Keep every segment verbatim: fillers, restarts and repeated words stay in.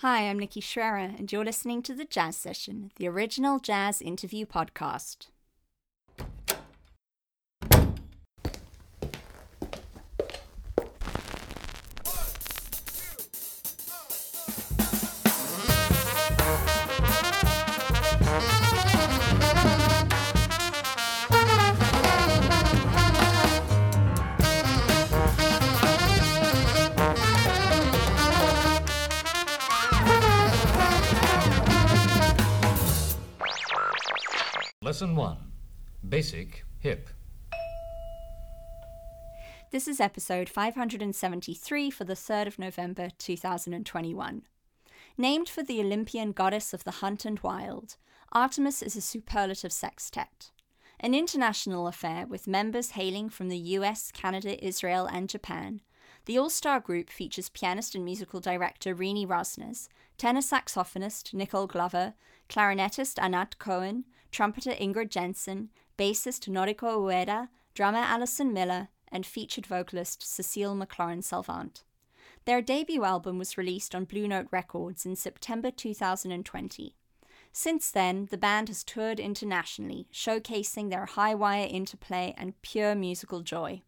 Hi, I'm Nikki Schreier, and you're listening to The Jazz Session, the original jazz interview podcast. Lesson one, Basic Hip. This is episode five hundred seventy-three for the third of November two thousand twenty-one. Named for the Olympian goddess of the hunt and wild, Artemis is a superlative sextet, an international affair with members hailing from the U S, Canada, Israel, and Japan. The all-star group features pianist and musical director Renee Rosnes, tenor saxophonist Nicole Glover, clarinetist Anat Cohen, trumpeter Ingrid Jensen, bassist Noriko Ueda, drummer Allison Miller, and featured vocalist Cecile McLorin Salvant. Their debut album was released on Blue Note Records in September two thousand twenty. Since then, the band has toured internationally, showcasing their high-wire interplay and pure musical joy.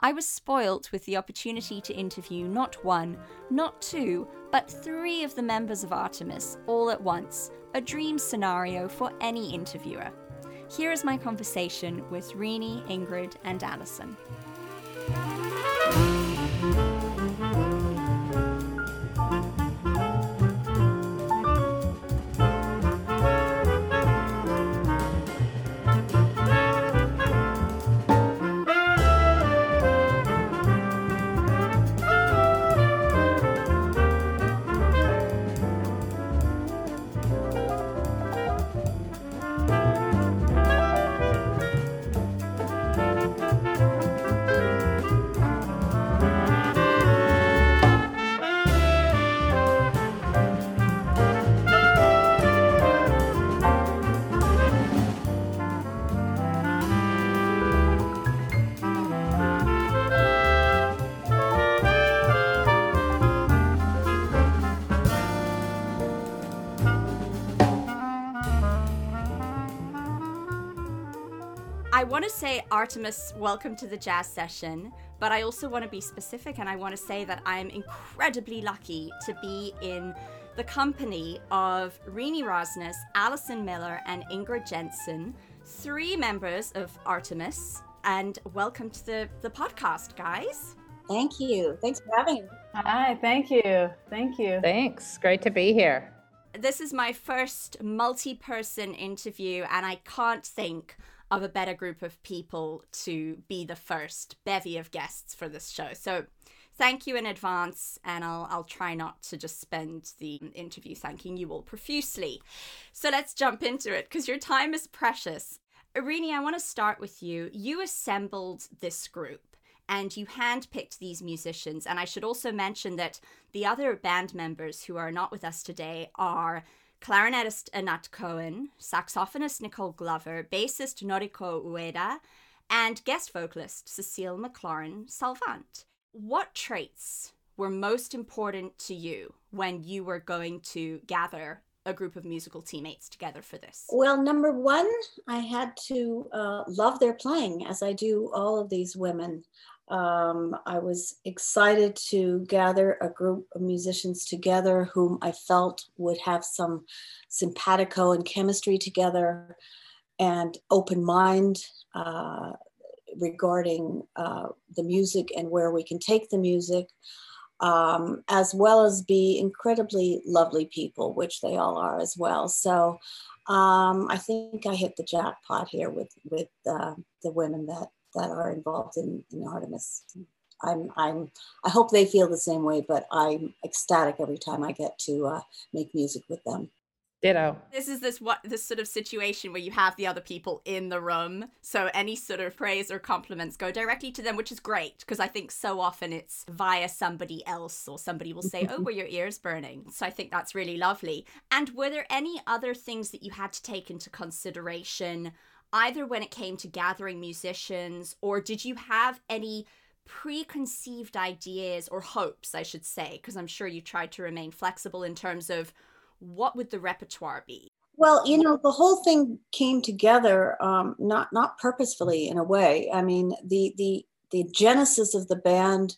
I was spoilt with the opportunity to interview not one, not two, but three of the members of Artemis all at once, a dream scenario for any interviewer. Here is my conversation with Renee, Ingrid, and Allison. I want to say, Artemis, welcome to the Jazz Session, but I also want to be specific, and I want to say that I'm incredibly lucky to be in the company of Renee Rosnes, Allison Miller, and Ingrid Jensen, three members of Artemis, and welcome to the, the podcast, guys. Thank you. Thanks for having me. Hi, thank you. Thank you. Thanks. Great to be here. This is my first multi-person interview, and I can't think of a better group of people to be the first bevy of guests for this show. So thank you in advance, and I'll I'll try not to just spend the interview thanking you all profusely. So let's jump into it, because your time is precious. Renee, I want to start with you. You assembled this group, and you handpicked these musicians. And I should also mention that the other band members who are not with us today are clarinetist Anat Cohen, saxophonist Nicole Glover, bassist Noriko Ueda, and guest vocalist Cecile McLorin Salvant. What traits were most important to you when you were going to gather a group of musical teammates together for this? Well, number one, I had to uh, love their playing, as I do all of these women. Um, I was excited to gather a group of musicians together whom I felt would have some simpatico and chemistry together, and open mind uh, regarding uh, the music and where we can take the music, um, as well as be incredibly lovely people, which they all are as well. So um, I think I hit the jackpot here with, with uh, the women that that are involved in, in Artemis. I'm, I'm, I hope they feel the same way, but I'm ecstatic every time I get to uh, make music with them. Ditto. This is this what this sort of situation where you have the other people in the room, so any sort of praise or compliments go directly to them, which is great, because I think so often it's via somebody else, or somebody will say, oh, were your ears burning? So I think that's really lovely. And were there any other things that you had to take into consideration, either when it came to gathering musicians, or did you have any preconceived ideas or hopes, I should say, because I'm sure you tried to remain flexible in terms of what would the repertoire be? Well, you know, the whole thing came together, um, not not purposefully in a way. I mean, the the the genesis of the band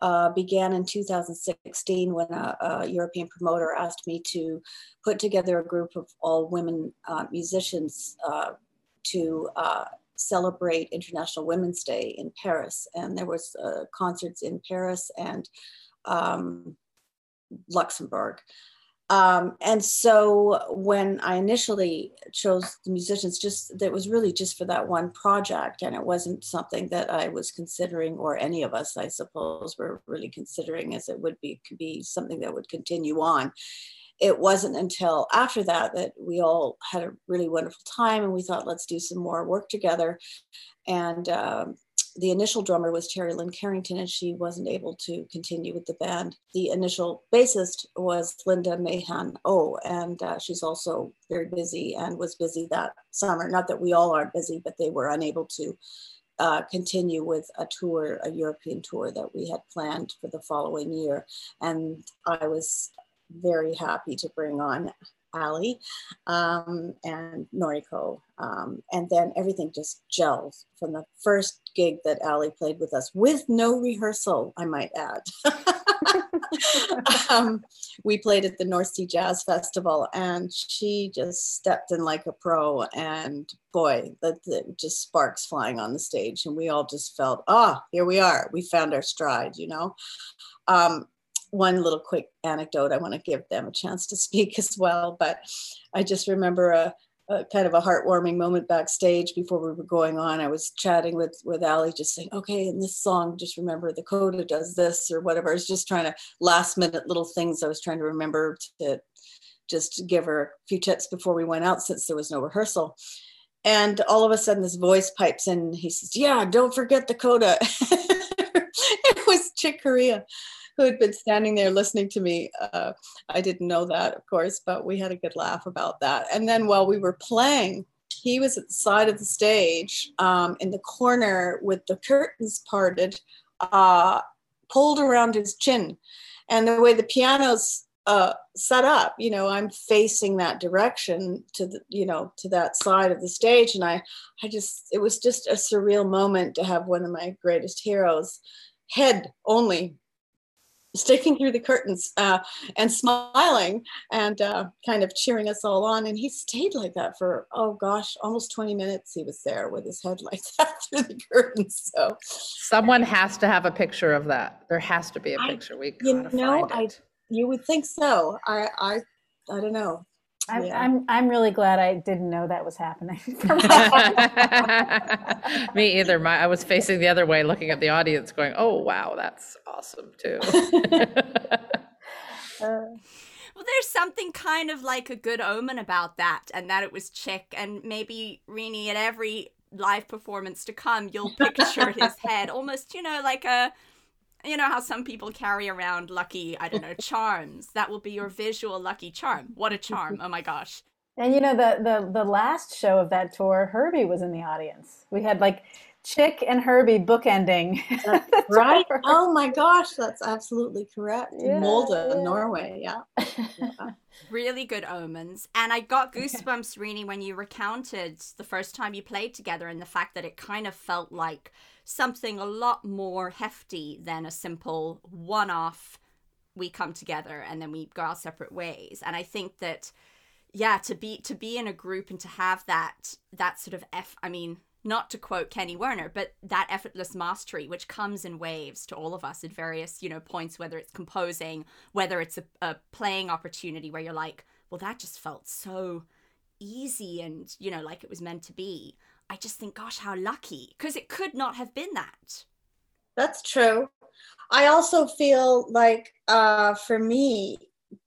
uh, began in two thousand sixteen when a, a European promoter asked me to put together a group of all women uh, musicians uh, to uh, celebrate International Women's Day in Paris. And there was uh, concerts in Paris and um, Luxembourg. Um, and so when I initially chose the musicians, just that was really just for that one project, and it wasn't something that I was considering, or any of us, I suppose, were really considering as it would be could be something that would continue on. It wasn't until after that that we all had a really wonderful time, and we thought, let's do some more work together. And um, the initial drummer was Terri Lyne Carrington, and she wasn't able to continue with the band. The initial bassist was Linda May Han Oh, and uh, she's also very busy and was busy that summer. Not that we all aren't busy, but they were unable to uh, continue with a tour, a European tour that we had planned for the following year. And I was very happy to bring on Ali um, and Noriko. Um, and then everything just gels from the first gig that Ali played with us, with no rehearsal, I might add. um, we played at the North Sea Jazz Festival, and she just stepped in like a pro, and boy, that, that just sparks flying on the stage. And we all just felt, ah, oh, here we are. We found our stride, you know? Um, One little quick anecdote, I want to give them a chance to speak as well, but I just remember a, a kind of a heartwarming moment backstage before we were going on. I was chatting with, with Ali, just saying, okay, in this song, just remember the coda does this or whatever. I was just trying to last minute little things I was trying to remember to just give her a few tips before we went out, since there was no rehearsal. And all of a sudden this voice pipes in, he says, yeah, don't forget the coda. It was Chick Corea, who had been standing there listening to me. Uh, I didn't know that, of course, but we had a good laugh about that. And then while we were playing, he was at the side of the stage um, in the corner with the curtains parted, uh, pulled around his chin. And the way the piano's uh, set up, you know, I'm facing that direction to the, you know, to that side of the stage. And I, I just, it was just a surreal moment to have one of my greatest heroes, head only, sticking through the curtains uh, and smiling and uh, kind of cheering us all on. And he stayed like that for, oh gosh, almost twenty minutes he was there with his head like that through the curtains. So someone has to have a picture of that. There has to be a picture. I, we gotta you know, find it. I, you would think so. I, I, I don't know. I'm, yeah. I'm I'm really glad I didn't know that was happening. Me either. My I was facing the other way, looking at the audience, going, "Oh wow, that's awesome too." uh. Well, there's something kind of like a good omen about that, and that it was Chick, and maybe Renee at every live performance to come, you'll picture his head, almost, you know, like a. You know how some people carry around lucky, I don't know, charms. That will be your visual lucky charm. What a charm. Oh, my gosh. And, you know, the the the last show of that tour, Herbie was in the audience. We had, like, Chick and Herbie bookending. That's right. Tour. Oh, my gosh. That's absolutely correct. Yeah, Molde, yeah. Norway. Yeah. yeah. Really good omens. And I got goosebumps, Renee, when you recounted the first time you played together and the fact that it kind of felt like something a lot more hefty than a simple one-off, we come together and then we go our separate ways. And I think that, yeah, to be to be in a group and to have that that sort of F, I mean, not to quote Kenny Werner, but that effortless mastery, which comes in waves to all of us at various, you know, points, whether it's composing, whether it's a, a playing opportunity where you're like, well, that just felt so easy and, you know, like it was meant to be. I just think, gosh, how lucky, because it could not have been that. That's true. I also feel like uh, for me,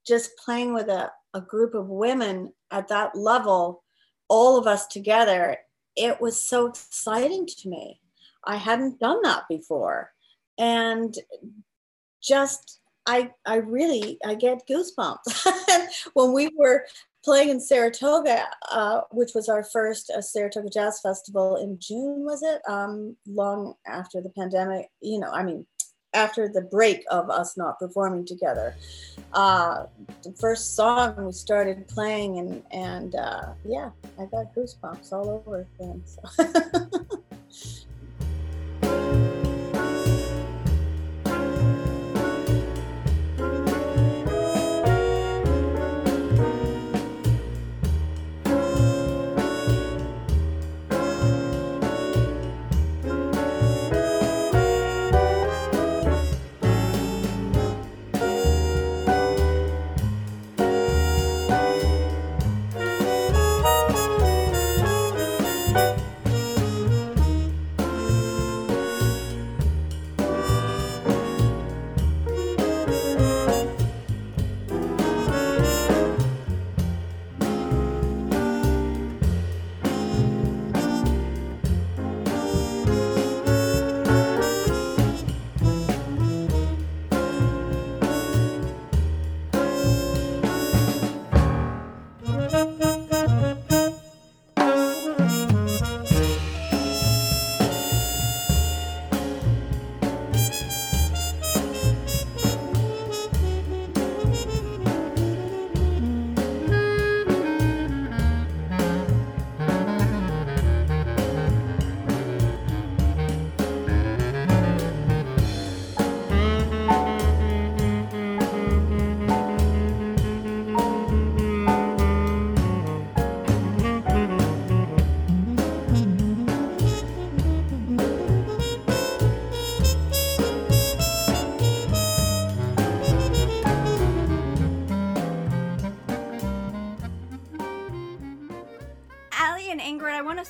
just playing with a, a group of women at that level, all of us together, it was so exciting to me. I hadn't done that before. And just I, I really, I get goosebumps. When we were playing in Saratoga, uh, which was our first uh, Saratoga Jazz Festival in June, was it? Um, long after the pandemic, you know, I mean, after the break of us not performing together. Uh, the first song we started playing, and, and uh, yeah, I got goosebumps all over again. So.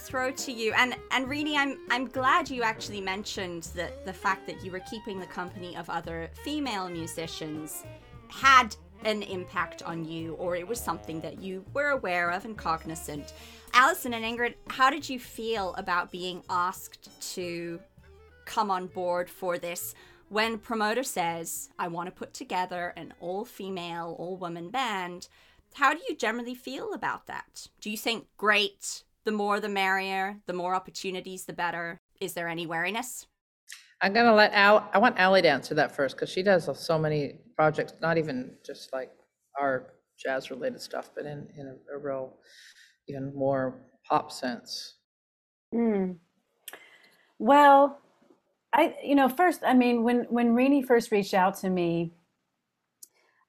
Throw to you, and and Renee, I'm I'm glad you actually mentioned that the fact that you were keeping the company of other female musicians had an impact on you, or it was something that you were aware of and cognizant. Allison and Ingrid, how did you feel about being asked to come on board for this when promoter says, I want to put together an all-female, all-woman band? How do you generally feel about that? Do you think, great, the more the merrier, the more opportunities, the better? Is there any wariness? I'm gonna let Al, I want Allie to answer that first, because she does so many projects, not even just like our jazz related stuff, but in, in a, a real, even more pop sense. Mm. Well, I, you know, first, I mean, when, when Renee first reached out to me,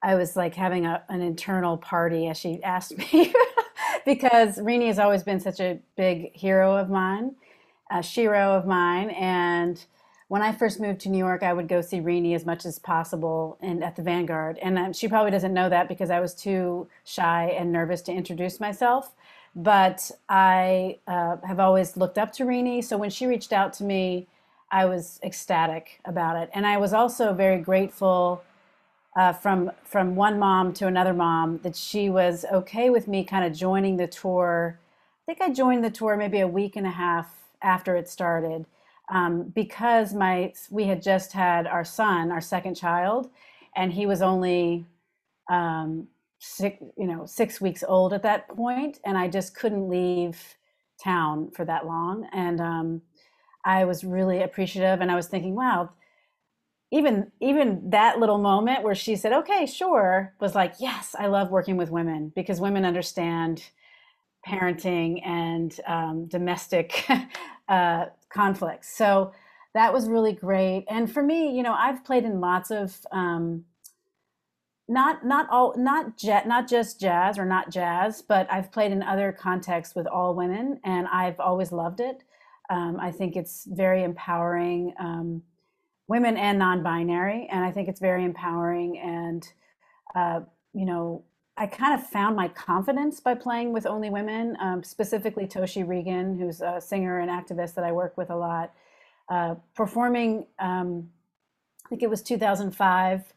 I was like having a, an internal party as she asked me. Because Renee has always been such a big hero of mine, a shiro of mine. And when I first moved to New York, I would go see Renee as much as possible and at the Vanguard. And um, she probably doesn't know that because I was too shy and nervous to introduce myself. But I uh, have always looked up to Renee. So when she reached out to me, I was ecstatic about it. And I was also very grateful Uh, from from one mom to another mom, that she was okay with me kind of joining the tour. I think I joined the tour maybe a week and a half after it started, um, because my we had just had our son, our second child, and he was only um, six, you know, six weeks old at that point, and I just couldn't leave town for that long. And um, I was really appreciative, and I was thinking, wow. Even even that little moment where she said, okay, sure, was like, yes, I love working with women because women understand parenting and um, domestic uh, conflicts. So that was really great. And for me, you know, I've played in lots of um, not not all not jet not just jazz or not jazz, but I've played in other contexts with all women, and I've always loved it. Um, I think it's very empowering. Um, women and non-binary. And I think it's very empowering. And, uh, you know, I kind of found my confidence by playing with only women, um, specifically Toshi Reagon, who's a singer and activist that I work with a lot, uh, performing, um, I think it was two thousand five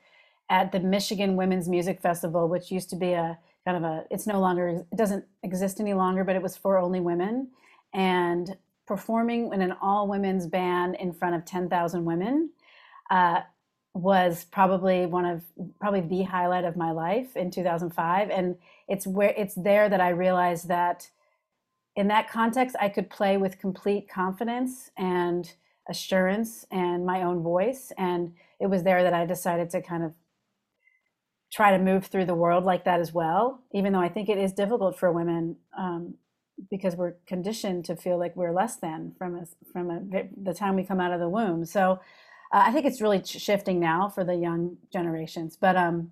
at the Michigan Women's Music Festival, which used to be a kind of a, it's no longer, it doesn't exist any longer, but it was for only women. And performing in an all women's band in front of ten thousand women. Uh, was probably one of probably the highlight of my life in two thousand five. And it's where it's there that I realized that in that context, I could play with complete confidence and assurance and my own voice. And it was there that I decided to kind of try to move through the world like that as well, even though I think it is difficult for women um, because we're conditioned to feel like we're less than from a, from a, the time we come out of the womb. So uh, I think it's really shifting now for the young generations. But um,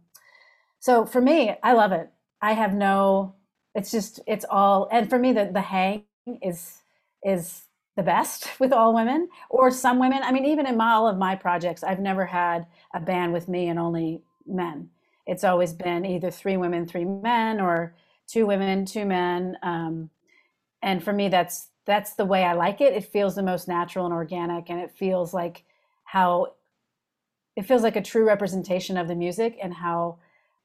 so for me, I love it. I have no, it's just, it's all, and for me, the, the hang is, is the best with all women or some women. I mean, even in my, all of my projects, I've never had a band with me and only men. It's always been either three women, three men, or two women, two men. Um, and for me, that's that's the way I like it. It feels the most natural and organic, and it feels like how it feels like a true representation of the music and how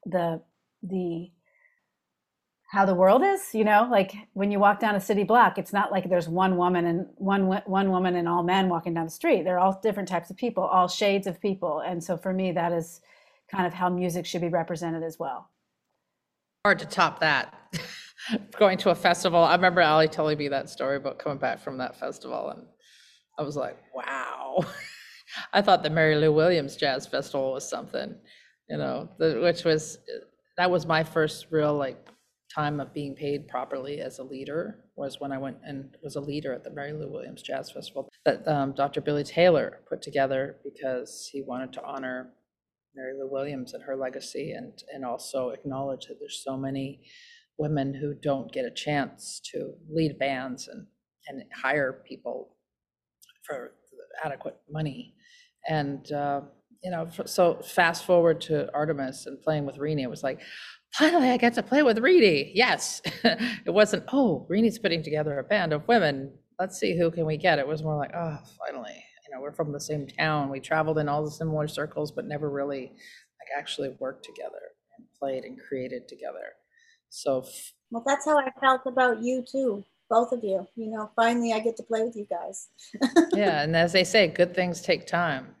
the the how the world is. You know, like when you walk down a city block, it's not like there's one woman and one one woman and all men walking down the street. They're all different types of people, all shades of people. And so for me, that is kind of how music should be represented as well. Hard to top that. Going to a festival, I remember Ali telling me that story about coming back from that festival, and I was like, wow. I thought the Mary Lou Williams Jazz Festival was something, you know, which was, that was my first real like time of being paid properly as a leader, was when I went and was a leader at the Mary Lou Williams Jazz Festival that um, Doctor Billy Taylor put together because he wanted to honor Mary Lou Williams and her legacy, and and also acknowledge that there's so many women who don't get a chance to lead bands and and hire people for adequate money. And uh, you know, so fast forward to Artemis and playing with Renee, it was like, finally I get to play with Renee. Yes. It wasn't, oh, Renee's putting together a band of women, let's see who can we get. It was more like, oh, finally. You know, we're from the same town, we traveled in all the similar circles, but never really like actually worked together and played and created together. So well, that's how I felt about you too, both of you. You know, finally I get to play with you guys. Yeah, and as they say, good things take time.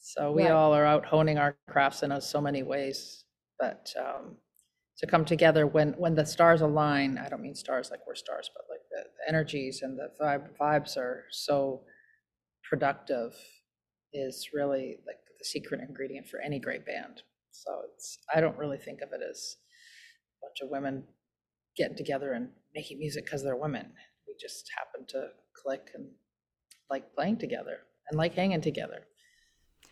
So we right. all are out honing our crafts in so many ways, but um, to come together when when the stars align. I don't mean stars like we're stars, but like the, the energies and the vibe, vibes are so productive is really like the secret ingredient for any great band. So it's, I don't really think of it as a bunch of women getting together and making music because they're women. We just happen to click and like playing together and like hanging together.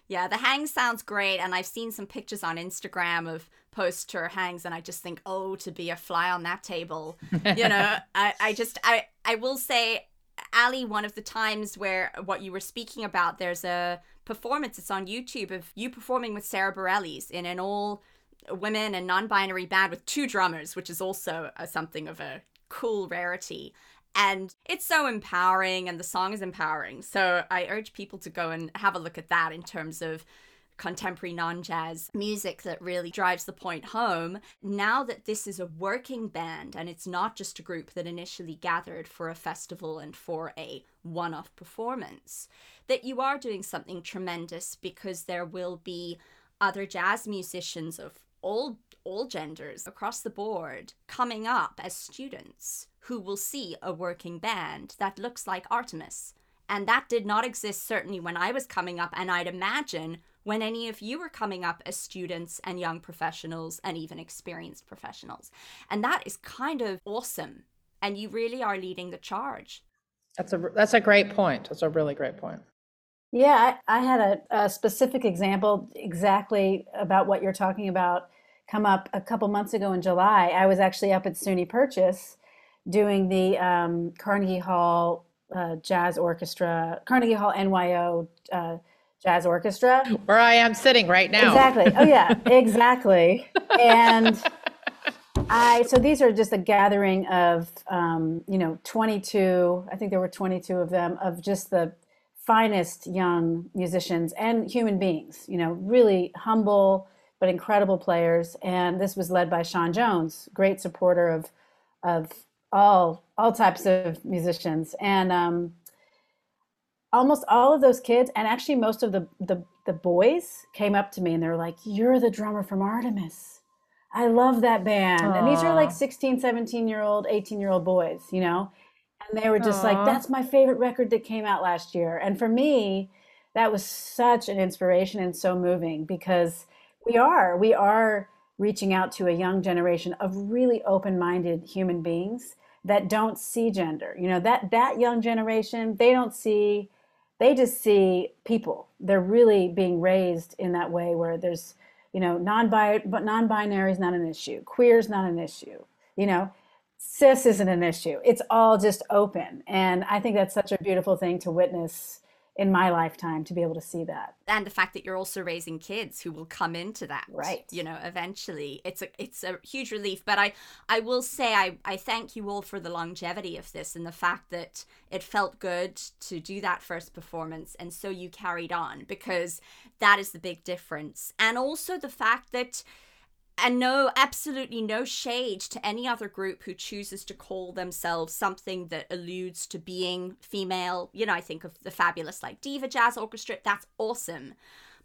Yeah, the hang sounds great. And I've seen some pictures on Instagram of post-tour hangs, and I just think, oh, to be a fly on that table. You know, I, I just, I, I will say, Ali, one of the times where what you were speaking about, there's a performance, it's on YouTube, of you performing with Sara Bareilles in an all women and non-binary band with two drummers, which is also a, something of a cool rarity. And it's so empowering, and the song is empowering. So I urge people to go and have a look at that in terms of contemporary non-jazz music that really drives the point home. Now that this is a working band and it's not just a group that initially gathered for a festival and for a one-off performance, that you are doing something tremendous, because there will be other jazz musicians of all all genders across the board coming up as students who will see a working band that looks like Artemis. And that did not exist certainly when I was coming up, and I'd imagine when any of you were coming up as students and young professionals and even experienced professionals. And that is kind of awesome. And you really are leading the charge. That's a, that's a great point. That's a really great point. Yeah, I, I had a, a specific example exactly about what you're talking about come up a couple months ago in July. I was actually up at SUNY Purchase doing the um, Carnegie Hall uh, Jazz Orchestra, Carnegie Hall N Y O uh, Jazz Orchestra, where I am sitting right now. Exactly. Oh yeah, exactly. And I, so these are just a gathering of, um, you know, twenty-two, I think there were twenty-two of them, of just the finest young musicians and human beings, you know, really humble, but incredible players. And this was led by Sean Jones, great supporter of, of all, all types of musicians. And, um, almost all of those kids, and actually most of the, the, the boys came up to me and they're like, you're the drummer from Artemis. I love that band. Aww. And these are like sixteen, seventeen year old, eighteen year old boys, you know, and they were just Aww. Like, that's my favorite record that came out last year. And for me, that was such an inspiration and so moving, because we are, we are reaching out to a young generation of really open-minded human beings that don't see gender. You know, that, that young generation, they don't see, they just see people. They're really being raised in that way where there's, you know, non-bi- but non-binary is not an issue. Queer is not an issue. You know, cis isn't an issue. It's all just open. And I think that's such a beautiful thing to witness in my lifetime, to be able to see that. And the fact that you're also raising kids who will come into that, right? You know, eventually it's a it's a huge relief. But I I will say I, I thank you all for the longevity of this and the fact that it felt good to do that first performance, and so you carried on, because that is the big difference. And also the fact that, and no, absolutely no shade to any other group who chooses to call themselves something that alludes to being female. You know, I think of the fabulous like Diva Jazz Orchestra. That's awesome.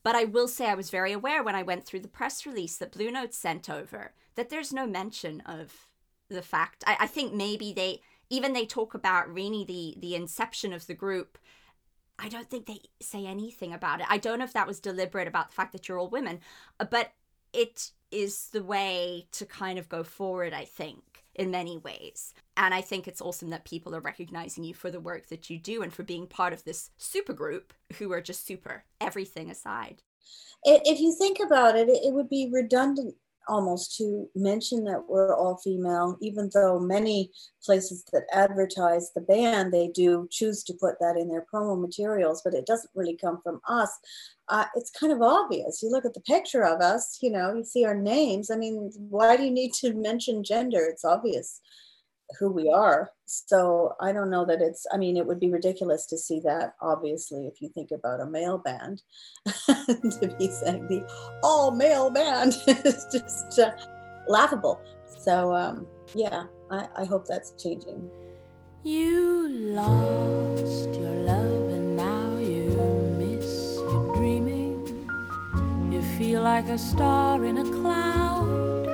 But I will say I was very aware when I went through the press release that Blue Note sent over that there's no mention of the fact. I, I think maybe they, even they talk about Renee, the, the inception of the group. I don't think they say anything about it. I don't know if that was deliberate about the fact that you're all women, but it is the way to kind of go forward, I think, in many ways. And I think it's awesome that people are recognizing you for the work that you do and for being part of this super group who are just super, everything aside. If you think about it, it would be redundant almost to mention that we're all female, even though many places that advertise the band, they do choose to put that in their promo materials, but it doesn't really come from us. Uh, it's kind of obvious. You look at the picture of us, you know, you see our names. I mean, why do you need to mention gender? It's obvious who we are. So I don't know that it's, I mean, it would be ridiculous to see that, obviously, if you think about a male band, to be saying the all male band is just uh, laughable. So um, yeah, I, I hope that's changing. You lost your love and now you miss your dreaming. You feel like a star in a cloud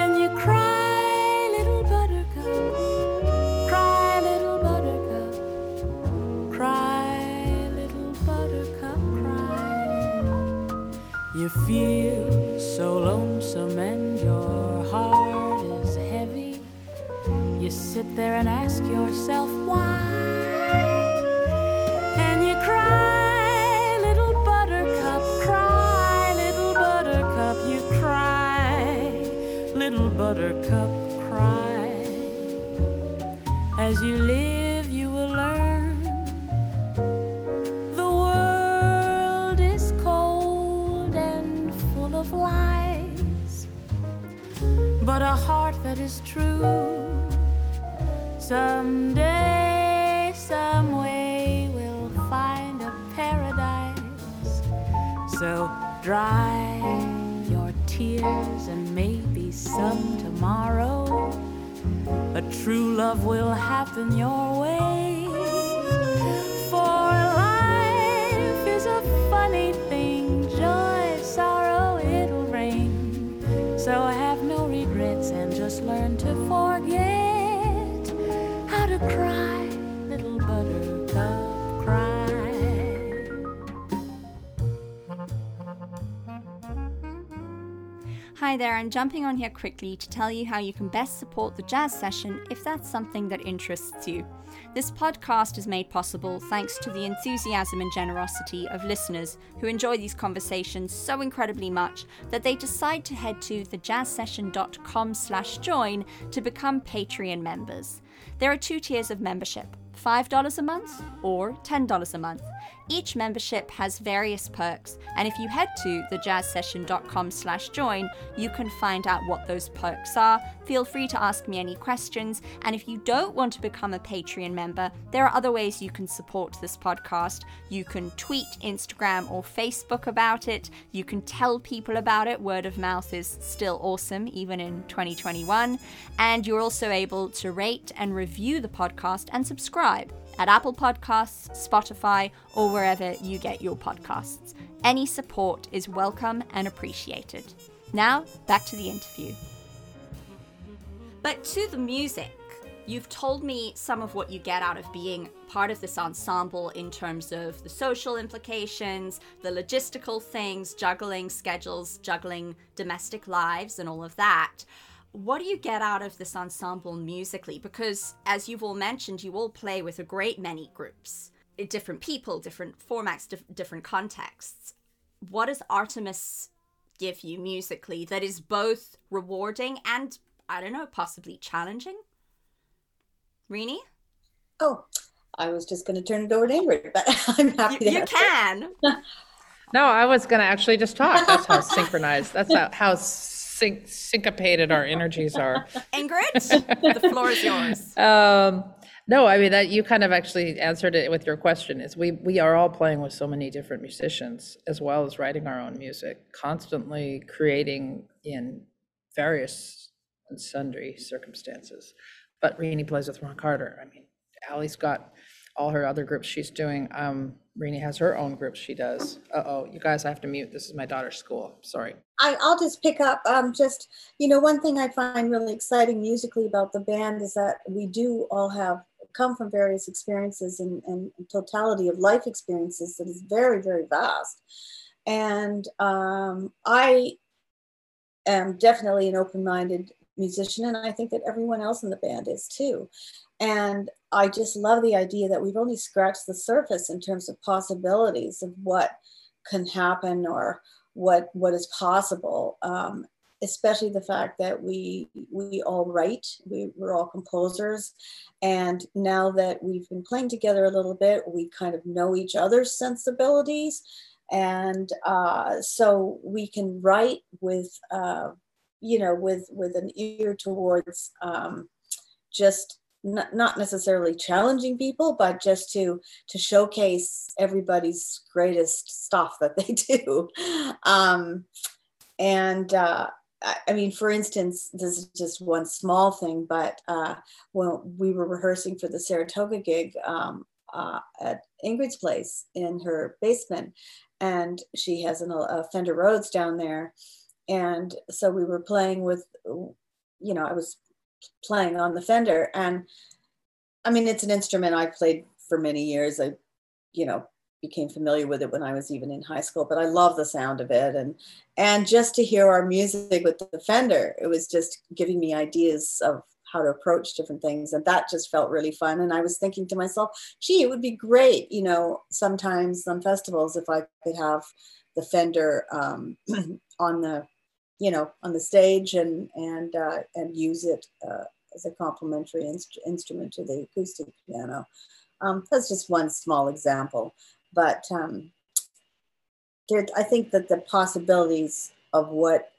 and you cry. You feel so lonesome and your heart is heavy. You sit there and ask yourself why. And you cry, little buttercup, cry, little buttercup. You cry, little buttercup, cry. As you live, you will learn. But a heart that is true, someday, some way, we'll find a paradise. So dry your tears and maybe some tomorrow, a true love will happen your way. For life is a funny thing, joy, sorrow, it'll rain. So have no regrets and just learn to forget how to cry, little buttercup, cry. Hi there, I'm jumping on here quickly to tell you how you can best support the Jazz Session if that's something that interests you. This podcast is made possible thanks to the enthusiasm and generosity of listeners who enjoy these conversations so incredibly much that they decide to head to thejazzsession.com slash join to become Patreon members. There are two tiers of membership, five dollars a month or ten dollars a month. Each membership has various perks, and if you head to thejazzsession.com slash join, you can find out what those perks are. Feel free to ask me any questions, and if you don't want to become a Patreon member, there are other ways you can support this podcast. You can tweet, Instagram, or Facebook about it. You can tell people about it. Word of mouth is still awesome, even in twenty twenty-one. And you're also able to rate and review the podcast and subscribe subscribe at Apple Podcasts, Spotify, or wherever you get your podcasts. Any support is welcome and appreciated. Now, back to the interview. But to the music, you've told me some of what you get out of being part of this ensemble in terms of the social implications, the logistical things, juggling schedules, juggling domestic lives, and all of that. What do you get out of this ensemble musically? Because as you've all mentioned, you all play with a great many groups, different people, different formats, dif- different contexts. What does Artemis give you musically that is both rewarding and, I don't know, possibly challenging? Renee? Oh, I was just going to turn it over to Ingrid, but I'm happy you, to You can. No, I was going to actually just talk. That's how synchronized, that's how, how syn- syncopated our energies are. Ingrid, the floor is yours. Um, no, I mean, that you kind of actually answered it with your question. Is we we are all playing with so many different musicians, as well as writing our own music, constantly creating in various and sundry circumstances. But Renee plays with Ron Carter. I mean, Allie's got all her other groups she's doing. Um, Renee has her own groups she does. Uh-oh, you guys, I have to mute. This is my daughter's school. Sorry. I, I'll just pick up um, just, you know, one thing I find really exciting musically about the band is that we do all have come from various experiences and, and totality of life experiences that is very, very vast. And um, I am definitely an open-minded musician, and I think that everyone else in the band is too. And I just love the idea that we've only scratched the surface in terms of possibilities of what can happen or what what is possible, um, especially the fact that we we all write, we, we're all composers. And now that we've been playing together a little bit, we kind of know each other's sensibilities. And uh, so we can write with uh, you know, with, with an ear towards um, just n- not necessarily challenging people, but just to, to showcase everybody's greatest stuff that they do. Um, and uh, I, I mean, for instance, this is just one small thing, but uh, when we were rehearsing for the Saratoga gig um, uh, at Ingrid's place in her basement, and she has an, a Fender Rhodes down there. And so we were playing with, you know, I was playing on the Fender, and I mean, it's an instrument I played for many years. I, you know, became familiar with it when I was even in high school, but I love the sound of it. And, and just to hear our music with the Fender, it was just giving me ideas of how to approach different things. And that just felt really fun. And I was thinking to myself, gee, it would be great, you know, sometimes some festivals, if I could have the Fender um, on the, you know, on the stage and and uh, and use it uh, as a complementary inst- instrument to the acoustic piano. Um, that's just one small example, but um, there, I think that the possibilities of what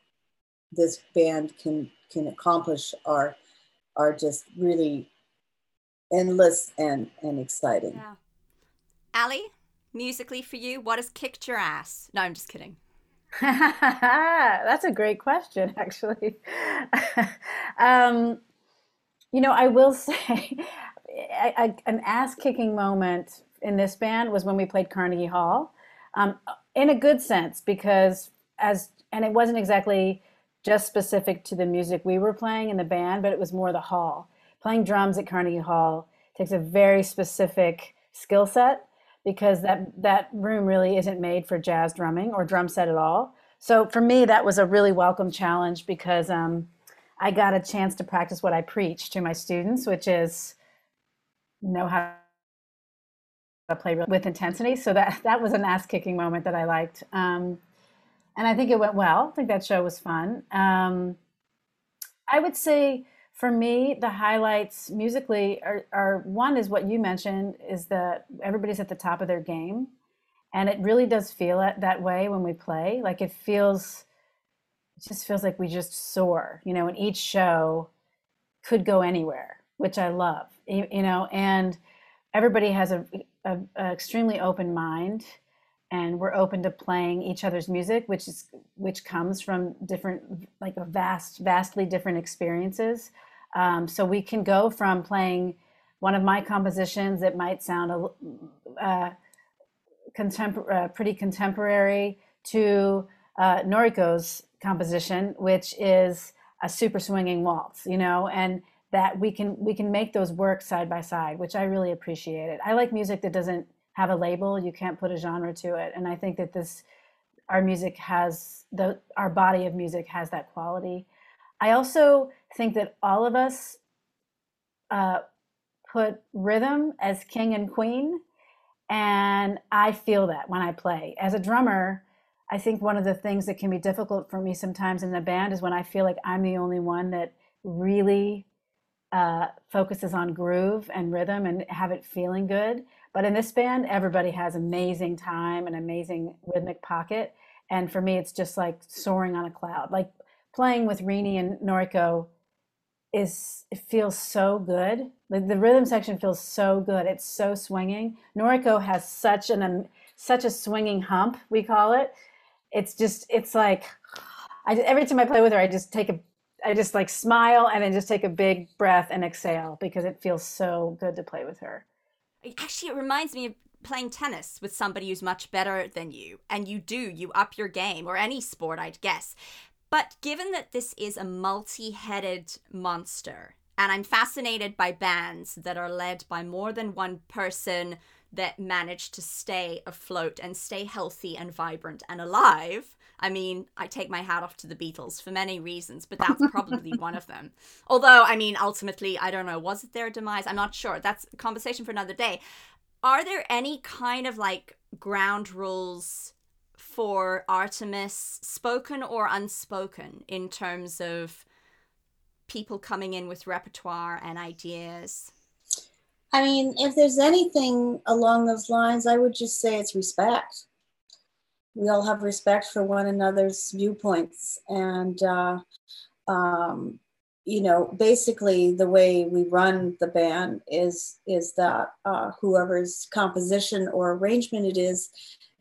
this band can can accomplish are are just really endless and and exciting. Yeah. Allie, musically for you, what has kicked your ass? No, I'm just kidding. That's a great question, actually. um, you know, I will say I, I, an ass-kicking moment in this band was when we played Carnegie Hall, um, in a good sense, because as and it wasn't exactly just specific to the music we were playing in the band, but it was more the hall. Playing drums at Carnegie Hall takes a very specific skill set, because that that room really isn't made for jazz drumming or drum set at all. So for me, that was a really welcome challenge, because um, I got a chance to practice what I preach to my students, which is know how to play with intensity. So that, that was an ass-kicking moment that I liked. Um, and I think it went well. I think that show was fun. Um, I would say for me, the highlights musically are, are one is what you mentioned, is that everybody's at the top of their game. And it really does feel that way when we play. Like it feels, it just feels like we just soar, you know, and each show could go anywhere, which I love, you, you know, and everybody has a, a, a extremely open mind, and we're open to playing each other's music, which is, which comes from different, like a vast, vastly different experiences. Um, so we can go from playing one of my compositions that might sound a, uh, contempor- uh, pretty contemporary to uh, Noriko's composition, which is a super swinging waltz, you know, and that we can we can make those work side by side, which I really appreciated. I like music that doesn't have a label. You can't put a genre to it, and I think that this our music has the our body of music has that quality. I also think that all of us uh, put rhythm as king and queen, and I feel that when I play as a drummer. I think one of the things that can be difficult for me sometimes in a band is when I feel like I'm the only one that really uh, focuses on groove and rhythm and have it feeling good. But in this band, everybody has amazing time and amazing rhythmic pocket. And for me, it's just like soaring on a cloud. Like playing with Renee and Noriko is, it feels so good. Like the rhythm section feels so good. It's so swinging. Noriko has such an um, such a swinging hump, we call it. It's just, it's like, I, every time I play with her, I just take a, I just like smile and then just take a big breath and exhale because it feels so good to play with her. Actually, it reminds me of playing tennis with somebody who's much better than you. And you do, you up your game, or any sport, I'd guess. But given that this is a multi-headed monster, and I'm fascinated by bands that are led by more than one person that manage to stay afloat and stay healthy and vibrant and alive. I mean, I take my hat off to the Beatles for many reasons, but that's probably one of them. Although, I mean, ultimately, I don't know, was it their demise? I'm not sure. That's a conversation for another day. Are there any kind of like ground rules for Artemis, spoken or unspoken, in terms of people coming in with repertoire and ideas? I mean, if there's anything along those lines, I would just say it's respect. We all have respect for one another's viewpoints. And, uh, um, you know, basically the way we run the band is is that uh, whoever's composition or arrangement it is,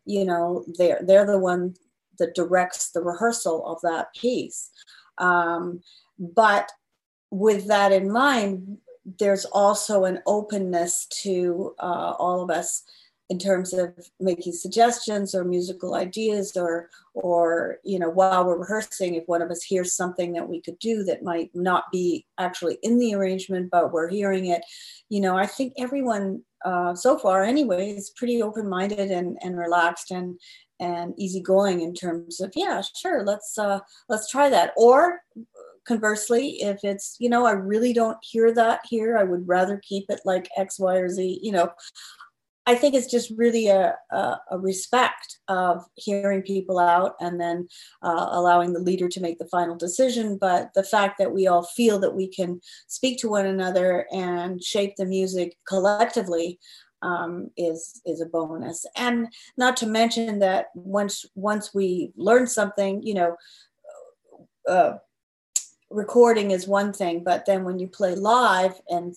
you know, they're, they're the one that directs the rehearsal of that piece. Um, but with that in mind, there's also an openness to uh, all of us in terms of making suggestions or musical ideas or, or, you know, while we're rehearsing, if one of us hears something that we could do that might not be actually in the arrangement, but we're hearing it, you know, I think everyone uh, so far anyway is pretty open-minded and, and relaxed and, and easygoing in terms of, yeah, sure, let's, uh, let's try that. Or conversely, if it's, you know, I really don't hear that here, I would rather keep it like X, Y, or Z, you know, I think it's just really a, a, a respect of hearing people out and then uh, allowing the leader to make the final decision. But the fact that we all feel that we can speak to one another and shape the music collectively um, is, is a bonus. And not to mention that once, once we learn something, you know, uh, recording is one thing, but then when you play live and,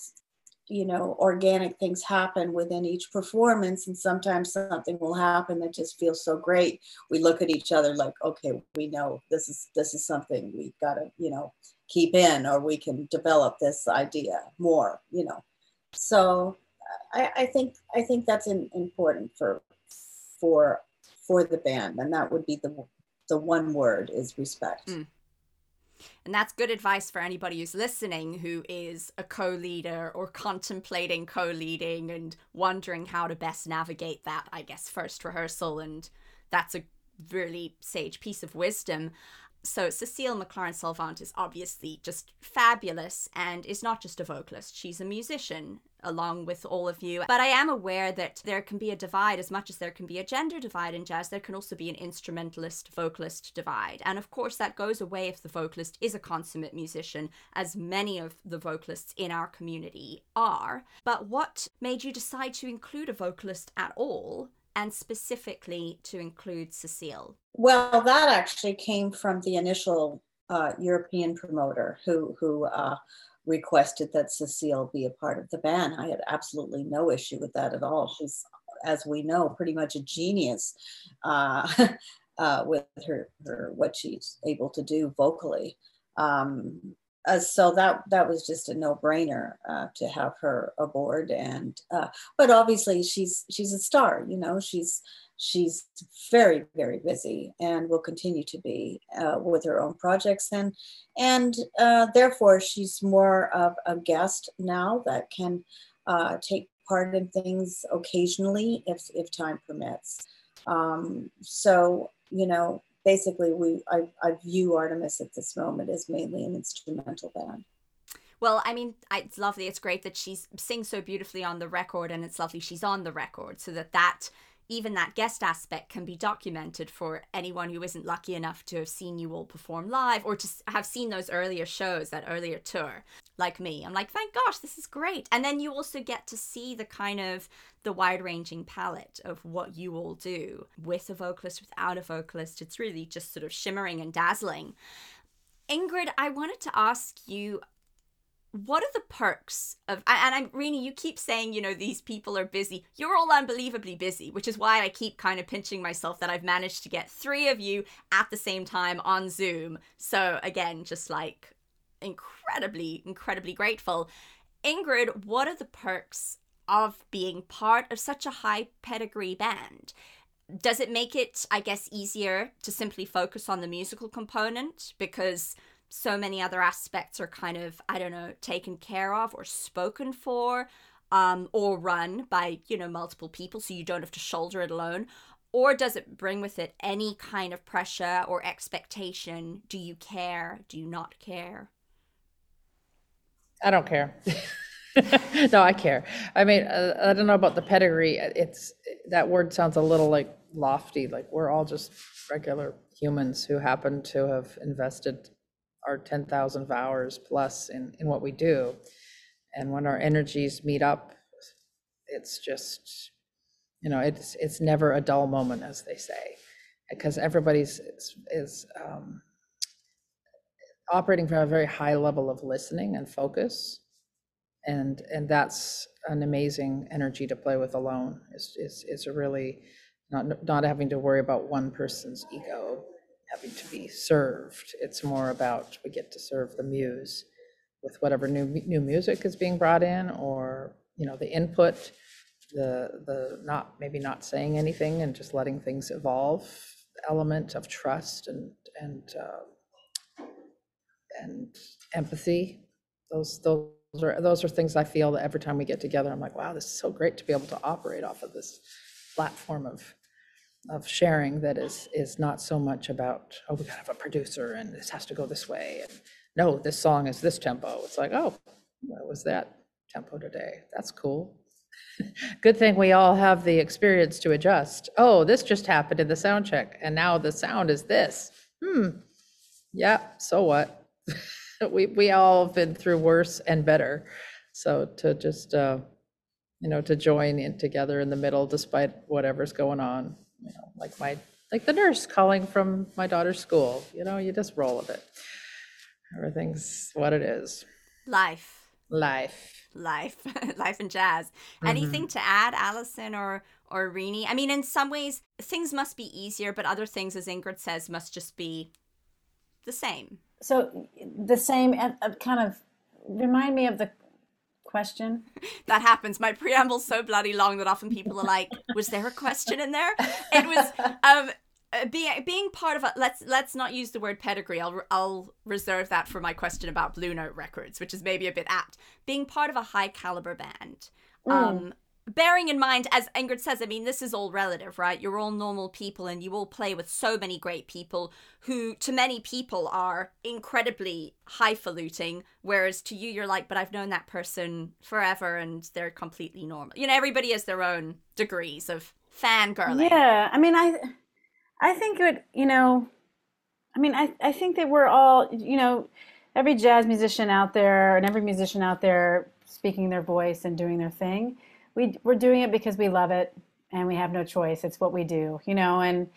you know, organic things happen within each performance, and sometimes something will happen that just feels so great. We look at each other like, okay, we know this is, this is something we've got to, you know, keep in, or we can develop this idea more, you know. So I, I think, I think that's in, important for, for, for the band. And that would be the, the one word is respect. Mm. And that's good advice for anybody who's listening who is a co-leader or contemplating co-leading and wondering how to best navigate that, I guess, first rehearsal. And that's a really sage piece of wisdom. So Cecile McLorin Salvant is obviously just fabulous and is not just a vocalist. She's a musician along with all of you. But I am aware that there can be a divide. As much as there can be a gender divide in jazz, there can also be an instrumentalist-vocalist divide. And of course, that goes away if the vocalist is a consummate musician, as many of the vocalists in our community are. But what made you decide to include a vocalist at all? And specifically to include Cecile? Well, that actually came from the initial uh, European promoter who who uh, requested that Cecile be a part of the band. I had absolutely no issue with that at all. She's, as we know, pretty much a genius uh, uh, with her, her what she's able to do vocally. Um, Uh, so that that was just a no-brainer uh, to have her aboard, and uh, but obviously she's she's a star, you know. She's she's very very busy and will continue to be uh, with her own projects, and and uh, therefore she's more of a guest now that can uh, take part in things occasionally if if time permits. Um, so you know. Basically, we I, I view Artemis at this moment as mainly an instrumental band. Well, I mean, it's lovely. It's great that she sings so beautifully on the record, and it's lovely she's on the record, so that that even that guest aspect can be documented for anyone who isn't lucky enough to have seen you all perform live, or to have seen those earlier shows, that earlier tour, like me. I'm like, thank gosh, this is great. And then you also get to see the kind of the wide-ranging palette of what you all do with a vocalist, without a vocalist. It's really just sort of shimmering and dazzling. Ingrid, I wanted to ask you, what are the perks of, and I'm Renee, you keep saying, you know, these people are busy. You're all unbelievably busy, which is why I keep kind of pinching myself that I've managed to get three of you at the same time on Zoom. So again, just like incredibly, incredibly grateful. Ingrid, what are the perks of being part of such a high pedigree band? Does it make it, I guess, easier to simply focus on the musical component, because so many other aspects are kind of, I don't know, taken care of or spoken for, um, or run by, you know, multiple people, so you don't have to shoulder it alone? Or does it bring with it any kind of pressure or expectation? Do you care? Do you not care? I don't care. No, I care. I mean, I, I don't know about the pedigree. It's, that word sounds a little like lofty, like we're all just regular humans who happen to have invested our ten thousand hours plus in, in what we do. And when our energies meet up, it's just, you know, it's it's never a dull moment, as they say, because everybody's is, is um, operating from a very high level of listening and focus. And and that's an amazing energy to play with alone. It's, it's, it's a really, not not having to worry about one person's ego having to be served. It's more about, we get to serve the muse with whatever new new music is being brought in, or, you know, the input, the the not maybe not saying anything and just letting things evolve, element of trust and and uh, and empathy. Those those are those are things I feel that every time we get together, I'm like, wow, this is so great to be able to operate off of this platform of. of sharing that is is not so much about, oh, we gotta have a producer and this has to go this way, and no, this song is this tempo. It's like, oh, what was that tempo today? That's cool. Good thing we all have the experience to adjust. Oh, this just happened in the sound check and now the sound is this. Hmm. Yeah, so what? we we all have been through worse and better. So to just uh you know, to join in together in the middle despite whatever's going on. You know, like my like the nurse calling from my daughter's school. You know, you just roll with it. Everything's what it is. Life. Life. Life. Life and jazz. Mm-hmm. Anything to add, Allison or or Renee? I mean, in some ways, things must be easier, but other things, as Ingrid says, must just be the same. So the same, and kind of remind me of the question that happens. My preamble's so bloody long that often people are like, was there a question in there? It was um being being part of a, let's let's not use the word pedigree. I'll I'll reserve that for my question about Blue Note Records, which is maybe a bit apt. Being part of a high caliber band, mm. um bearing in mind, as Ingrid says, I mean, this is all relative, right? You're all normal people and you all play with so many great people who, to many people, are incredibly highfalutin, whereas to you, you're like, but I've known that person forever and they're completely normal. You know, everybody has their own degrees of fangirling. Yeah, I mean, I I think it would, you know, I mean, I, I think that we're all, you know, every jazz musician out there and every musician out there speaking their voice and doing their thing. We, we're doing it because we love it and we have no choice. It's what we do, you know, and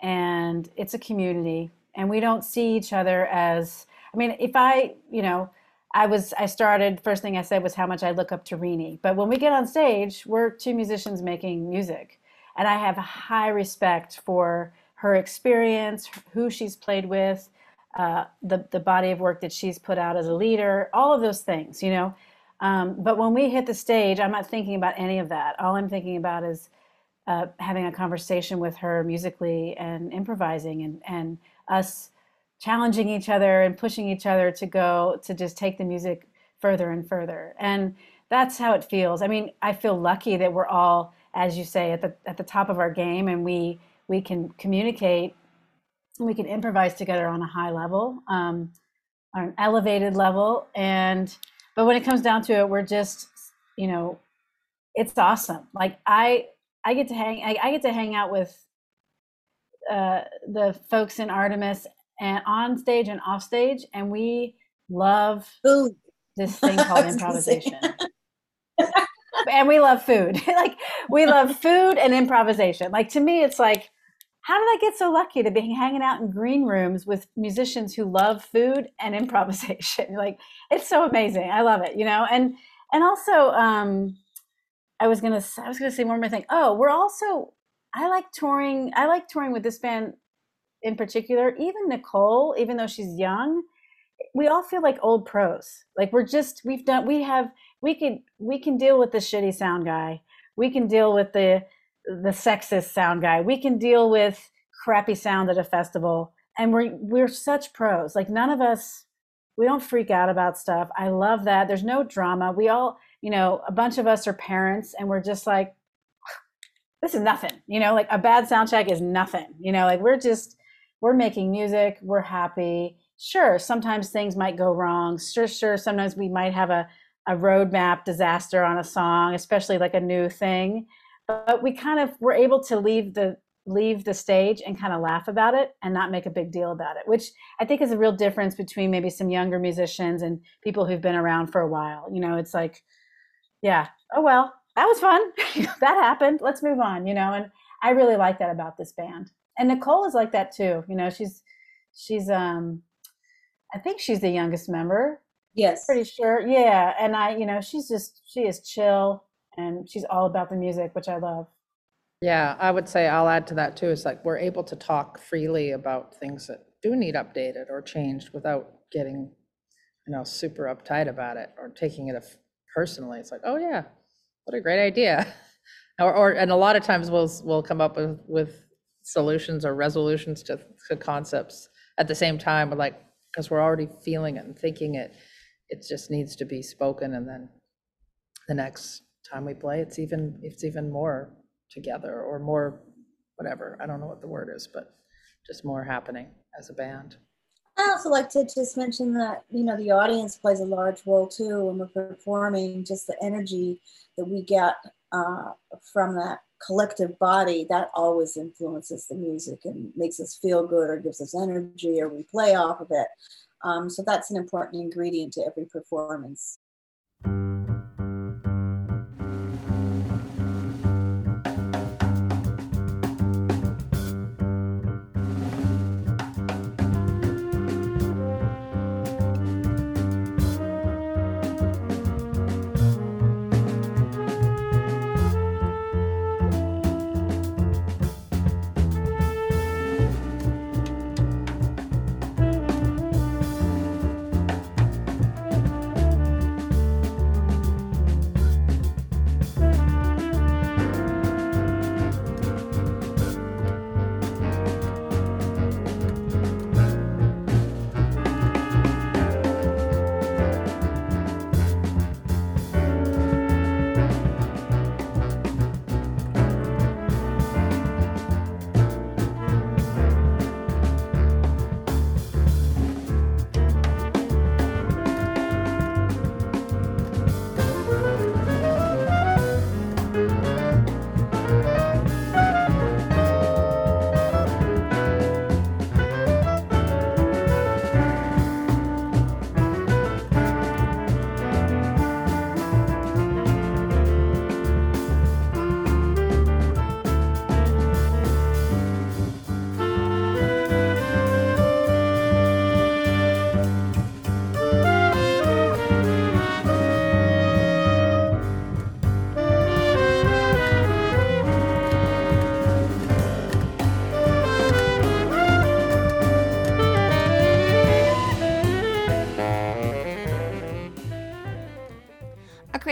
and it's a community, and we don't see each other as, I mean, if I, you know, I was, I started, first thing I said was how much I look up to Renee. But when we get on stage, we're two musicians making music, and I have high respect for her experience, who she's played with, uh, the, the body of work that she's put out as a leader, all of those things, you know. Um, but when we hit the stage, I'm not thinking about any of that. All I'm thinking about is uh, having a conversation with her musically and improvising and, and us challenging each other and pushing each other to go to just take the music further and further. And that's how it feels. I mean, I feel lucky that we're all, as you say, at the at the top of our game, and we we can communicate, and we can improvise together on a high level, um, on an elevated level. And but when it comes down to it, we're just, you know, it's awesome. Like I I get to hang I, I get to hang out with uh, the folks in Artemis, and on stage and off stage, and we love food. This thing called improvisation. And we love food. Like we love food and improvisation. Like to me, it's like, how did I get so lucky to be hanging out in green rooms with musicians who love food and improvisation? Like it's so amazing. I love it, you know. And and also, um, I was gonna I was gonna say one more thing. Oh, we're also I like touring. I like touring with this band in particular. Even Nicole, even though she's young, we all feel like old pros. Like we're just, we've done, we have, we can, we can deal with the shitty sound guy. We can deal with the, the sexist sound guy. We can deal with crappy sound at a festival. And we're, we're such pros. Like none of us, we don't freak out about stuff. I love that. There's no drama. We all, you know, a bunch of us are parents and we're just like, this is nothing, you know, like a bad sound check is nothing, you know, like we're just, we're making music. We're happy. Sure, sometimes things might go wrong. Sure, sure, sometimes we might have a, a roadmap disaster on a song, especially like a new thing. But we kind of were able to leave the leave the stage and kind of laugh about it and not make a big deal about it, which I think is a real difference between maybe some younger musicians and people who've been around for a while. You know, it's like, yeah, oh well, that was fun. That happened. Let's move on, you know, and I really like that about this band. And Nicole is like that too. You know, she's she's um I think she's the youngest member. Yes. Pretty sure. Yeah. And I, you know, she's just, she is chill and she's all about the music, which I love. Yeah. I would say I'll add to that too. It's like, we're able to talk freely about things that do need updated or changed without getting, you know, super uptight about it or taking it personally. It's like, oh yeah, what a great idea. or, or, and a lot of times we'll, we'll come up with, with solutions or resolutions to, to concepts at the same time. We're like, because we're already feeling it and thinking it, it just needs to be spoken. And then the next time we play, it's even it's even more together or more whatever. I don't know what the word is, but just more happening as a band. I also like to just mention that, you know, the audience plays a large role too when we're performing, just the energy that we get uh, from that collective body, that always influences the music and makes us feel good or gives us energy or we play off of it. Um, so that's an important ingredient to every performance.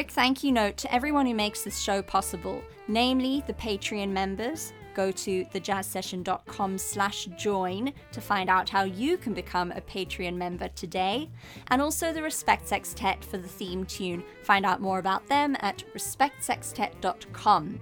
quick thank you note to everyone who makes this show possible, namely the Patreon members. Go to thejazzsession.com slash join to find out how you can become a Patreon member today. And also the Respect Sextet for the theme tune. Find out more about them at respect sextet dot com.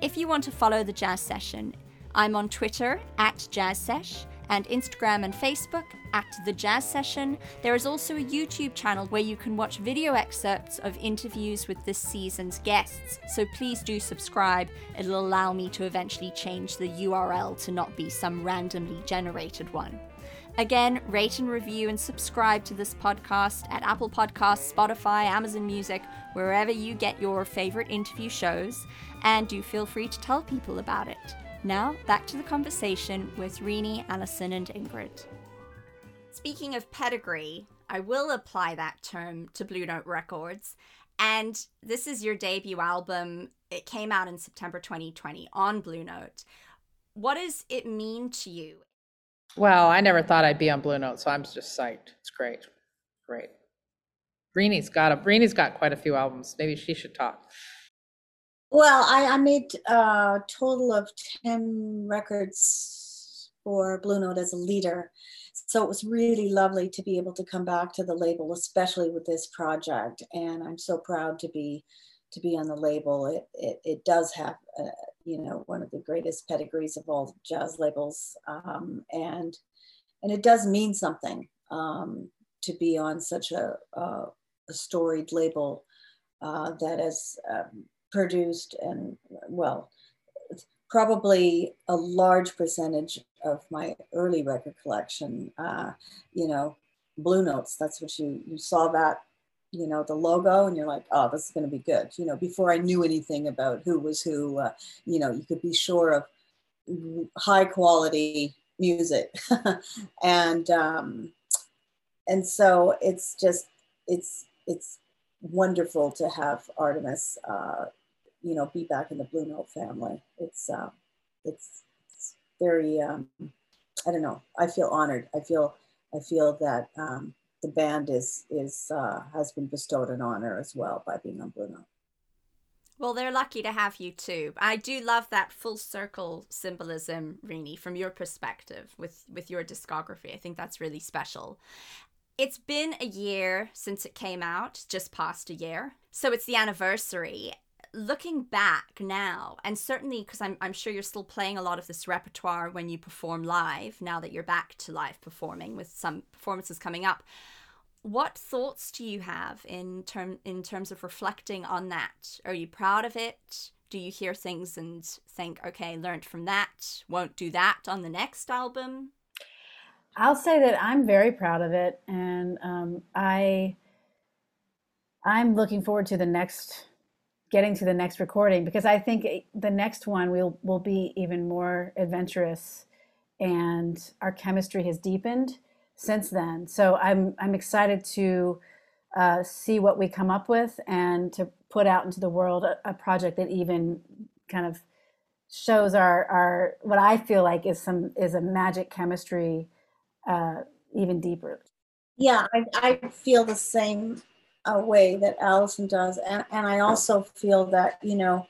If you want to follow The Jazz Session, I'm on Twitter at jazzsesh and Instagram and Facebook at The Jazz Session. There is also a YouTube channel where you can watch video excerpts of interviews with this season's guests, so please do subscribe. It'll allow me to eventually change the U R L to not be some randomly generated one. Again, rate and review and subscribe to this podcast at Apple Podcasts, Spotify, Amazon Music, wherever you get your favorite interview shows, and do feel free to tell people about it. Now, back to the conversation with Renee, Allison, and Ingrid. Speaking of pedigree, I will apply that term to Blue Note Records. And this is your debut album. It came out in September twenty twenty on Blue Note. What does it mean to you? Well, I never thought I'd be on Blue Note, so I'm just psyched. It's great. Great. Renee's got, a, Renee's got quite a few albums. Maybe she should talk. Well, I, I made a total of ten records for Blue Note as a leader. So it was really lovely to be able to come back to the label, especially with this project. And I'm so proud to be to be on the label. It it, it does have, uh, you know, one of the greatest pedigrees of all jazz labels. Um, and and it does mean something um, to be on such a, a, a storied label uh, that has um, produced and, well, probably a large percentage of my early record collection, uh, you know, Blue Notes. That's what you, you saw that, you know, the logo, and you're like, oh, this is going to be good. You know, before I knew anything about who was who, uh, you know, you could be sure of high quality music. and, um, and so it's just, it's, it's wonderful to have Artemis, uh, you know, be back in the Blue Note family. It's, uh, it's, it's very, um, I don't know. I feel honored. I feel, I feel that um, the band is, is, uh, has been bestowed an honor as well by being on Blue Note. Well, they're lucky to have you too. I do love that full circle symbolism, Renee, from your perspective with, with your discography. I think that's really special. It's been a year since it came out, just past a year. So it's the anniversary. Looking back now, and certainly because I'm, I'm sure you're still playing a lot of this repertoire when you perform live, now that you're back to live performing with some performances coming up, what thoughts do you have in term in terms of reflecting on that? Are you proud of it? Do you hear things and think, okay, learned from that, won't do that on the next album? I'll say that I'm very proud of it, and um, I I'm looking forward to the next. Getting to the next recording, because I think the next one will will be even more adventurous, and our chemistry has deepened since then. So I'm I'm excited to uh, see what we come up with and to put out into the world a, a project that even kind of shows our our what I feel like is some is a magic chemistry uh, even deeper. Yeah, I, I feel the same a way that Allison does. And, and I also feel that, you know,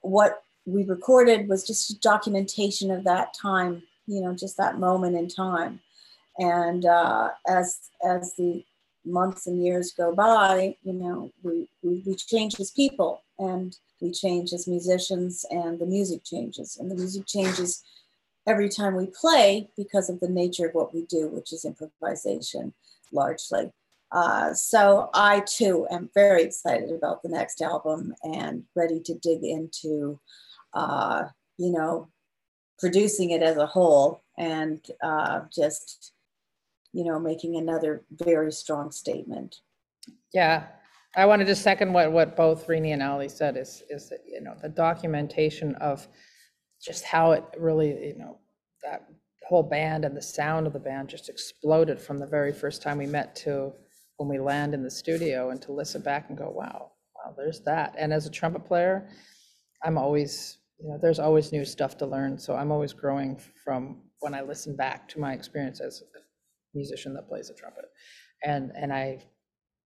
what we recorded was just documentation of that time, you know, just that moment in time. And uh, as as the months and years go by, you know, we, we, we change as people, and we change as musicians, and the music changes. And the music changes every time we play because of the nature of what we do, which is improvisation largely. Uh, so I, too, am very excited about the next album and ready to dig into, uh, you know, producing it as a whole, and uh, just, you know, making another very strong statement. Yeah, I wanted to second what, what both Renee and Ali said is, is that, you know, the documentation of just how it really, you know, that whole band and the sound of the band just exploded from the very first time we met to when we land in the studio, and to listen back and go, wow, wow, there's that. And as a trumpet player, I'm always, you know, there's always new stuff to learn. So I'm always growing from when I listen back to my experience as a musician that plays a trumpet. And and I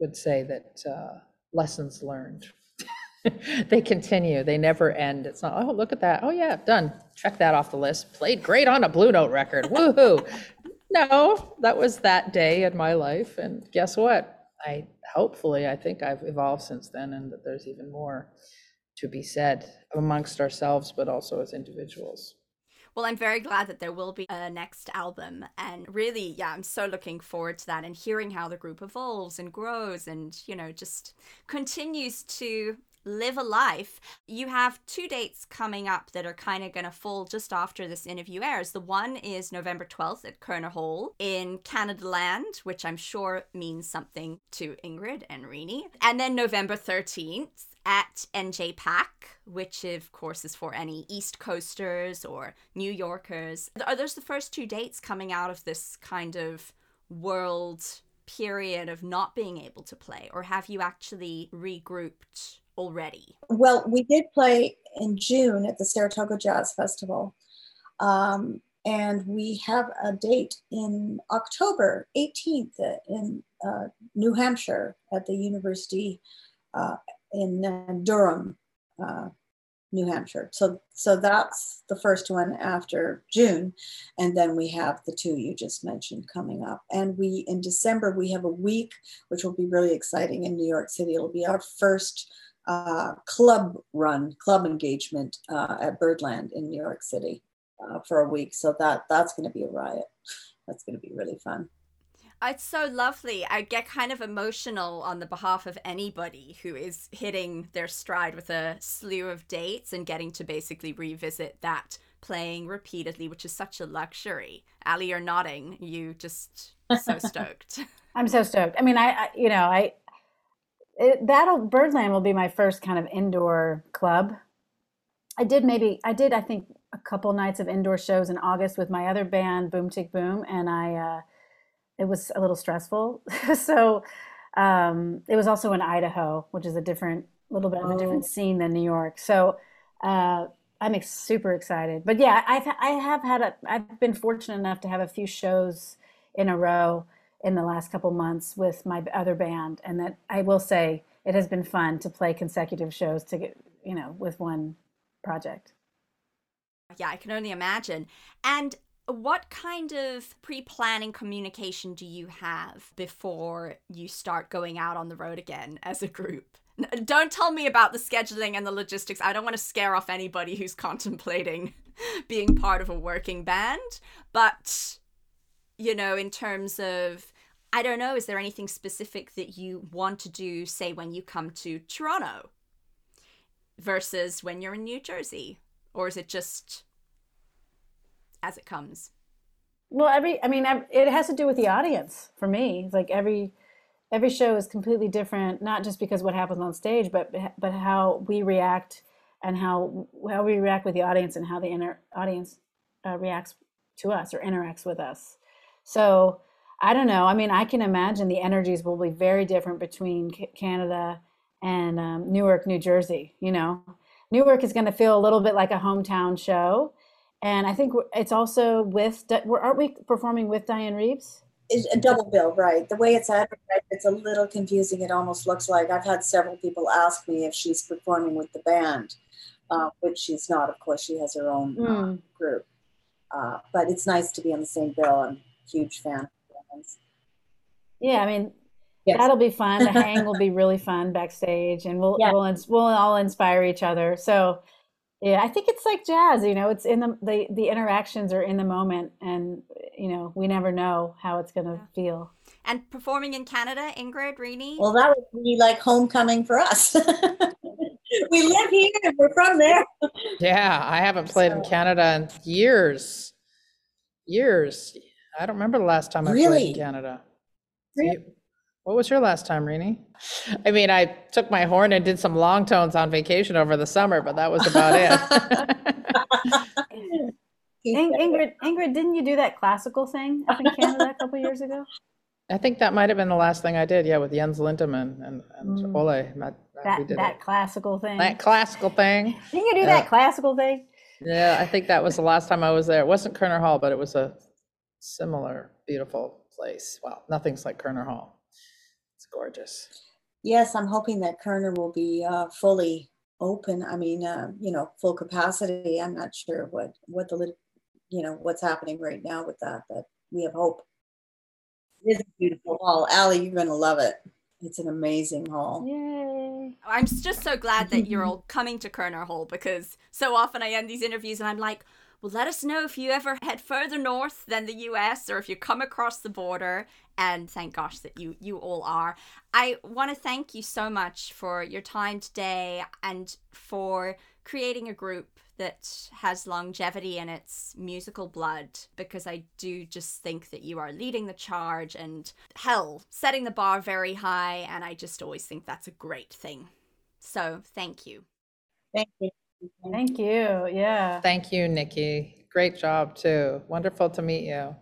would say that uh, lessons learned They continue. They never end. It's not, oh, look at that. Oh, yeah, done. Check that off the list. Played great on a Blue Note record. Woohoo. No, that was that day in my life. And guess what? I hopefully, I think I've evolved since then, and that there's even more to be said amongst ourselves, but also as individuals. Well, I'm very glad that there will be a next album. And really, yeah, I'm so looking forward to that and hearing how the group evolves and grows and, you know, just continues to live a life. You have two dates coming up that are kind of going to fall just after this interview airs. The one is November twelfth at Koerner Hall in Canada Land, which I'm sure means something to Ingrid and Renee. And then November thirteenth at N J PAC, which of course is for any East Coasters or New Yorkers. Are those the first two dates coming out of this kind of world period of not being able to play, or have you actually regrouped already? Well, we did play in June at the Saratoga Jazz Festival, um, and we have a date in October eighteenth in uh, New Hampshire at the University uh, in uh, Durham, uh, New Hampshire. So, so that's the first one after June, and then we have the two you just mentioned coming up. And we in December we have a week, which will be really exciting in New York City. It'll be our first Uh, club run, club engagement uh, at Birdland in New York City uh, for a week. So that that's going to be a riot. That's going to be really fun. It's so lovely. I get kind of emotional on the behalf of anybody who is hitting their stride with a slew of dates and getting to basically revisit that playing repeatedly, which is such a luxury. Ali, you're nodding. You just so stoked. I'm so stoked. I mean, I, I you know, I, It, that'll Birdland will be my first kind of indoor club. I did maybe I did I think a couple nights of indoor shows in August with my other band Boom Tick Boom, and I uh, it was a little stressful. so um, it was also in Idaho, which is a different little bit of a different scene than New York. So uh, I'm ex- super excited. But yeah, I've I have had a I've been fortunate enough to have a few shows in a row in the last couple months with my other band, and that I will say it has been fun to play consecutive shows to get, you know, with one project. Yeah, I can only imagine. And what kind of pre-planning communication do you have before you start going out on the road again as a group? Don't tell me about the scheduling and the logistics. I don't want to scare off anybody who's contemplating being part of a working band, but you know, in terms of, I don't know, is there anything specific that you want to do, say, when you come to Toronto versus when you're in New Jersey? Or is it just as it comes? Well, every, I mean, it has to do with the audience for me. It's like every every show is completely different, not just because what happens on stage, but but how we react and how, how we react with the audience and how the inner audience uh, reacts to us or interacts with us. So I don't know. I mean, I can imagine the energies will be very different between C- Canada and um, Newark, New Jersey. You know, Newark is going to feel a little bit like a hometown show, and I think it's also with. We're aren't we performing with Dianne Reeves? It's a double bill, right? The way it's advertised, it's a little confusing. It almost looks like I've had several people ask me if she's performing with the band, uh, which she's not. Of course, she has her own mm. uh, group, uh, but it's nice to be on the same bill. And huge fan. Yeah, I mean, yes. That'll be fun. The hang will be really fun backstage, and we'll yeah. we'll we'll all inspire each other. So, yeah, I think it's like jazz. You know, it's in the the, the interactions are in the moment, and you know, we never know how it's going to yeah. feel. And performing in Canada, Ingrid, Renee? Well, that would be like homecoming for us. We live here. We're from there. Yeah, I haven't played so. in Canada in years, years. I don't remember the last time I really? played in Canada. Really? What was your last time, Renee? I mean, I took my horn and did some long tones on vacation over the summer, but that was about it. In- Ingrid, Ingrid, didn't you do that classical thing up in Canada a couple years ago? I think that might have been the last thing I did. Yeah, with Jens Lindemann and, and mm. Ole. That, that, we did that classical thing. That classical thing. Didn't you do yeah. that classical thing? Yeah, I think that was the last time I was there. It wasn't Koerner Hall, but it was a similar beautiful place. Wow, nothing's like Koerner Hall. It's gorgeous. Yes, I'm hoping that Koerner will be uh, fully open. I mean, uh, you know, full capacity. I'm not sure what, what the, lit- you know, what's happening right now with that, but we have hope. It is a beautiful hall. Allie, you're going to love it. It's an amazing hall. Yay. I'm just so glad that you're all coming to Koerner Hall, because so often I end these interviews and I'm like, well, let us know if you ever head further north than the U S or if you come across the border. And thank gosh that you, you all are. I want to thank you so much for your time today and for creating a group that has longevity in its musical blood, because I do just think that you are leading the charge and, hell, setting the bar very high, and I just always think that's a great thing. So thank you. Thank you. Thank you. Yeah. Thank you, Nikki. Great job too. Wonderful to meet you.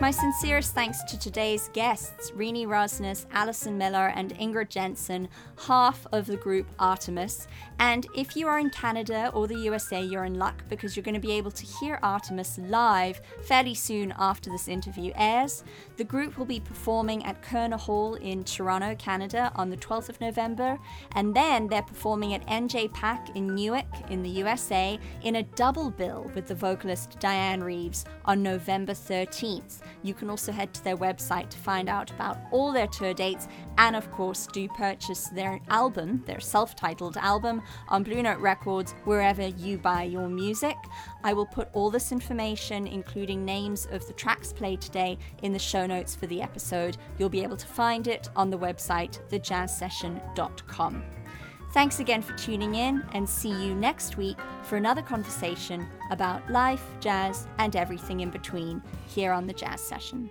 My sincerest thanks to today's guests, Renee Rosnes, Allison Miller, and Ingrid Jensen, half of the group Artemis. And if you are in Canada or the U S A, you're in luck, because you're going to be able to hear Artemis live fairly soon after this interview airs. The group will be performing at Koerner Hall in Toronto, Canada on the twelfth of November. And then they're performing at N J PAC in Newark in the U S A in a double bill with the vocalist Dianne Reeves on November thirteenth. You can also head to their website to find out about all their tour dates, and of course do purchase their album, their self-titled album, on Blue Note Records, wherever you buy your music. I will put all this information, including names of the tracks played today, in the show notes for the episode. You'll be able to find it on the website the jazz session dot com. Thanks again for tuning in, and see you next week for another conversation about life, jazz, and everything in between here on The Jazz Session.